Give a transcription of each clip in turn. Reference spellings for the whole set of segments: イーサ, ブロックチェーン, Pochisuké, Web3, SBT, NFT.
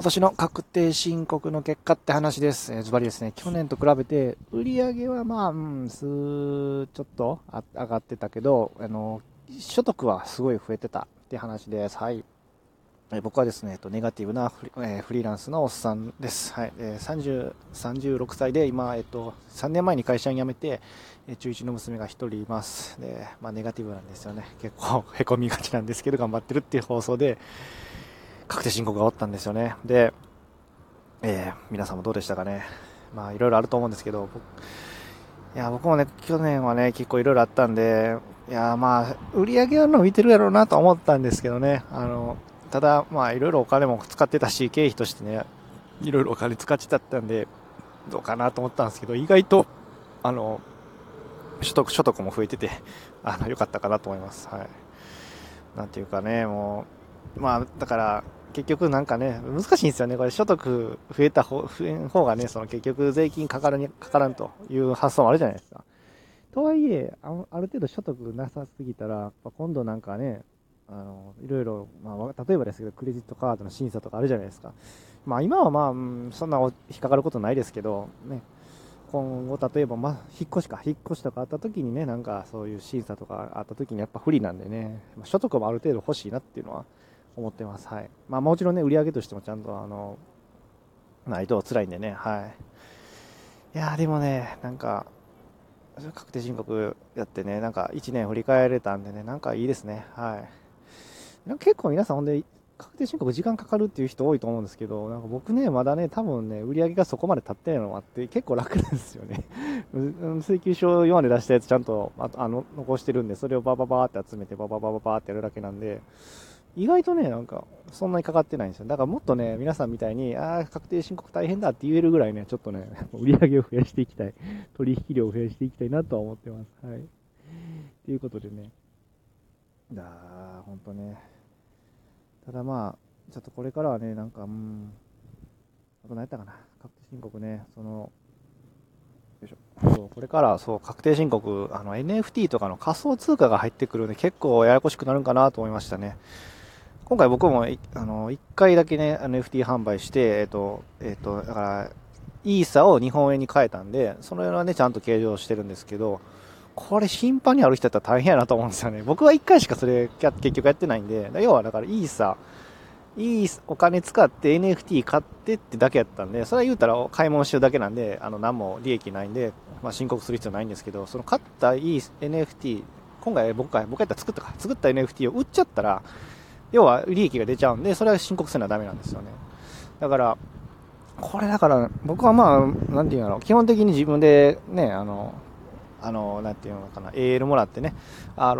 今年の確定申告の結果って話です。ズバリですね、去年と比べて売り上げはちょっと上がってたけど、所得はすごい増えてたって話です。はい。僕はですね、ネガティブなフリーランスのおっさんです。はい。36歳で、今、3年前に会社に辞めて、中1の娘が1人います。で、ネガティブなんですよね。結構、凹みがちなんですけど、頑張ってるっていう放送で、確定申告が終わったんですよね。で、皆さんもどうでしたかね。いろいろあると思うんですけど、僕もね、去年はね、結構いろいろあったんで、売り上げは伸びてるやろうなと思ったんですけどね。ただ、いろいろお金も使ってたし、経費としてね、いろいろお金使っちゃったんで、どうかなと思ったんですけど、意外と、所得も増えてて、良かったかなと思います。はい。なんていうかね、もう、だから、結局なんかね、難しいんですよね。これ所得増えん方がね、結局税金かからんという発想もあるじゃないですか。とはいえ、ある程度所得なさすぎたら、今度なんかね、いろいろ、例えばですけど、クレジットカードの審査とかあるじゃないですか。今はそんな引っかかることないですけど、ね、今後、例えば、引っ越しとかあった時にね、なんかそういう審査とかあった時にやっぱ不利なんでね、所得もある程度欲しいなっていうのは、思ってます。はい。もちろんね、売り上げとしてもちゃんと、ないと辛いんでね、はい。でもね、なんか、確定申告やってね、なんか1年振り返れたんでね、なんかいいですね、はい。なんか結構皆さん、ほんで、確定申告時間かかるっていう人多いと思うんですけど、なんか僕ね、まだね、多分ね、売り上げがそこまで立ってないのもあって、結構楽なんですよね。請求書今まで出したやつ、ちゃんと、残してるんで、それをバーって集めて、バーってやるだけなんで、意外とね、なんか、そんなにかかってないんですよ。だからもっとね、皆さんみたいに、確定申告大変だって言えるぐらいね、ちょっとね、売り上げを増やしていきたい。取引量を増やしていきたいなとは思ってます。はい。ということでね。ほんとね。ただちょっとこれからはね、なんか、あと何やったかな。確定申告ね、これから確定申告、NFT とかの仮想通貨が入ってくるんで結構ややこしくなるんかなと思いましたね。今回僕も1回だけね NFT 販売してだからイーサを日本円に変えたんで、そのようなねちゃんと計上してるんですけど、これ頻繁にある人だったら大変やなと思うんですよね。僕は1回しかそれ結局やってないんで、要はだからイーサお金使って NFT 買ってってだけやったんで、それは言うたら買い物してるだけなんで、何も利益ないんで、申告する必要ないんですけど、その買ったNFT、今回僕やったら作った NFT を売っちゃったら、要は利益が出ちゃうんで、それは申告するのはダメなんですよね。だから、僕はなんていうんだろう、基本的に自分でね、なんていうのかな、AL もらってね、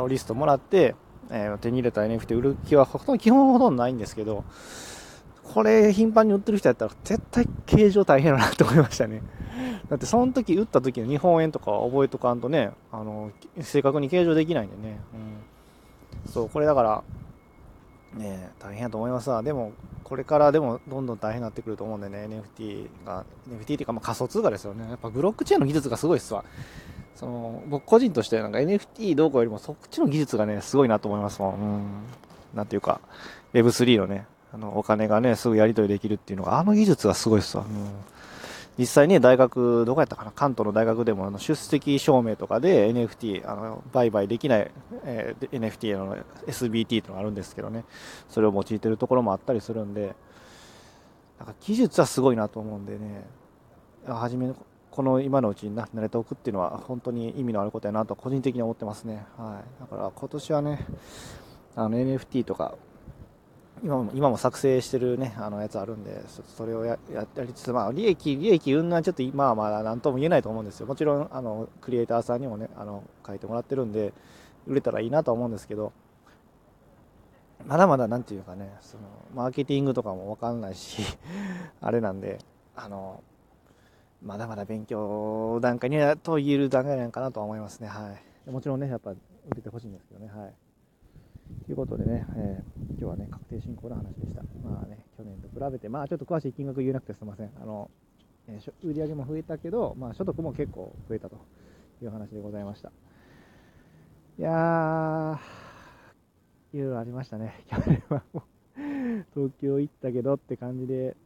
リストもらって、手に入れた NFT 売る気は基本ほとんどないんですけど、これ頻繁に売ってる人やったら絶対計上大変だなと思いましたね。だってその時売った時の日本円とか覚えとかんとね、正確に計上できないんでね、これだからね大変だと思いますわ。でもこれからでもどんどん大変になってくると思うんでね、NFT っていうか仮想通貨ですよね。やっぱブロックチェーンの技術がすごいっすわ。僕個人としてなんか NFT どうこうよりもそっちの技術がねすごいなと思いますもん。なんていうか Web3 のねお金がねすぐやり取りできるっていうのが技術がすごいっすわ。実際ね大学どこやったかな、関東の大学でも出席証明とかで NFT 売買できない、NFT の SBT というのがあるんですけどね、それを用いてるところもあったりするんで、なんか技術はすごいなと思うんでね、初めのこの今のうちに慣れておくっていうのは本当に意味のあることやなと個人的に思ってますね。はい。だから今年はね、NFT とか今も作成してるねやつあるんで、それをやりつつ利益云々ちょっと今はなんとも言えないと思うんですよ。もちろんクリエイターさんにもね書いてもらってるんで売れたらいいなと思うんですけど。まだまだなんていうかね、マーケティングとかもわかんないしあれなんでまだまだ勉強段階にはと言える段階なのかなとは思いますね。はい。もちろんね、やっぱ売れてほしいんですけどね。はい。ということでね、今日はね、確定申告の話でした。去年と比べて、ちょっと詳しい金額言えなくてすみません。売り上げも増えたけど、所得も結構増えたという話でございました。いろいろありましたね。去年はもう東京行ったけどって感じで、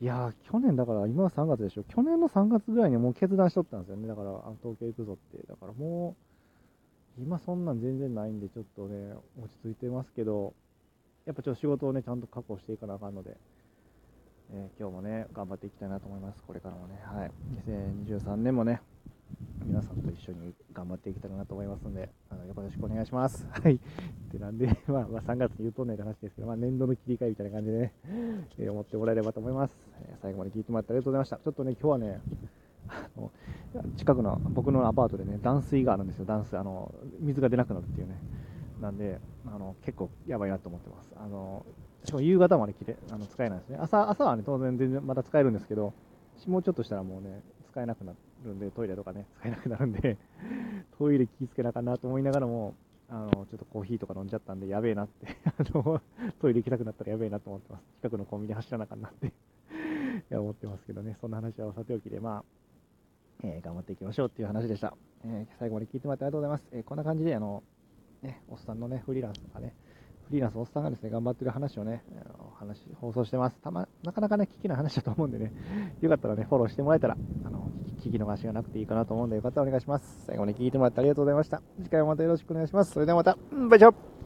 いや去年だから、今は3月でしょ、去年の3月ぐらいにもう決断しとったんですよね、だから東京行くぞって、だからもう、今そんなん全然ないんで、ちょっとね、落ち着いてますけど、やっぱちょっと仕事をね、ちゃんと確保していかなあかんので、今日もね、頑張っていきたいなと思います、これからもね、はい、2023年もね、皆さんと一緒に頑張っていきたいなと思いますので、よろしくお願いします。はい。ってなんで、まあ、3月に言うとんねんって話ですけど、まあ、年度の切り替えみたいな感じでね、思ってもらえればと思います。最後まで聞いてもらってありがとうございました。ちょっとね、今日はね、近くの僕のアパートでね、断水があるんですよ、断水。水が出なくなるっていうね。なんで、結構やばいなと思ってます。しかも夕方まで使えないですね。朝はね、当然全然また使えるんですけど、もうちょっとしたらもうね、使えなくなって、トイレとかね使えなくなるんでトイレ気ぃつけなかなと思いながらもちょっとコーヒーとか飲んじゃったんでやべえなってトイレ行きたくなったらやべえなと思ってます。近くのコンビニ走らなかったって思ってますけどね。そんな話はさておきで、まあ、頑張っていきましょうっていう話でした。最後まで聞いてもらってありがとうございます。こんな感じでね、おっさんのねフリーランスのおっさんがですね、頑張ってる話をね、放送してます。なかなかね、聞きない話だと思うんでね、よかったらね、フォローしてもらえたら、聞き逃しがなくていいかなと思うんで、よかったらお願いします。最後に聞いてもらってありがとうございました。次回もまたよろしくお願いします。それではまた、バイチャー。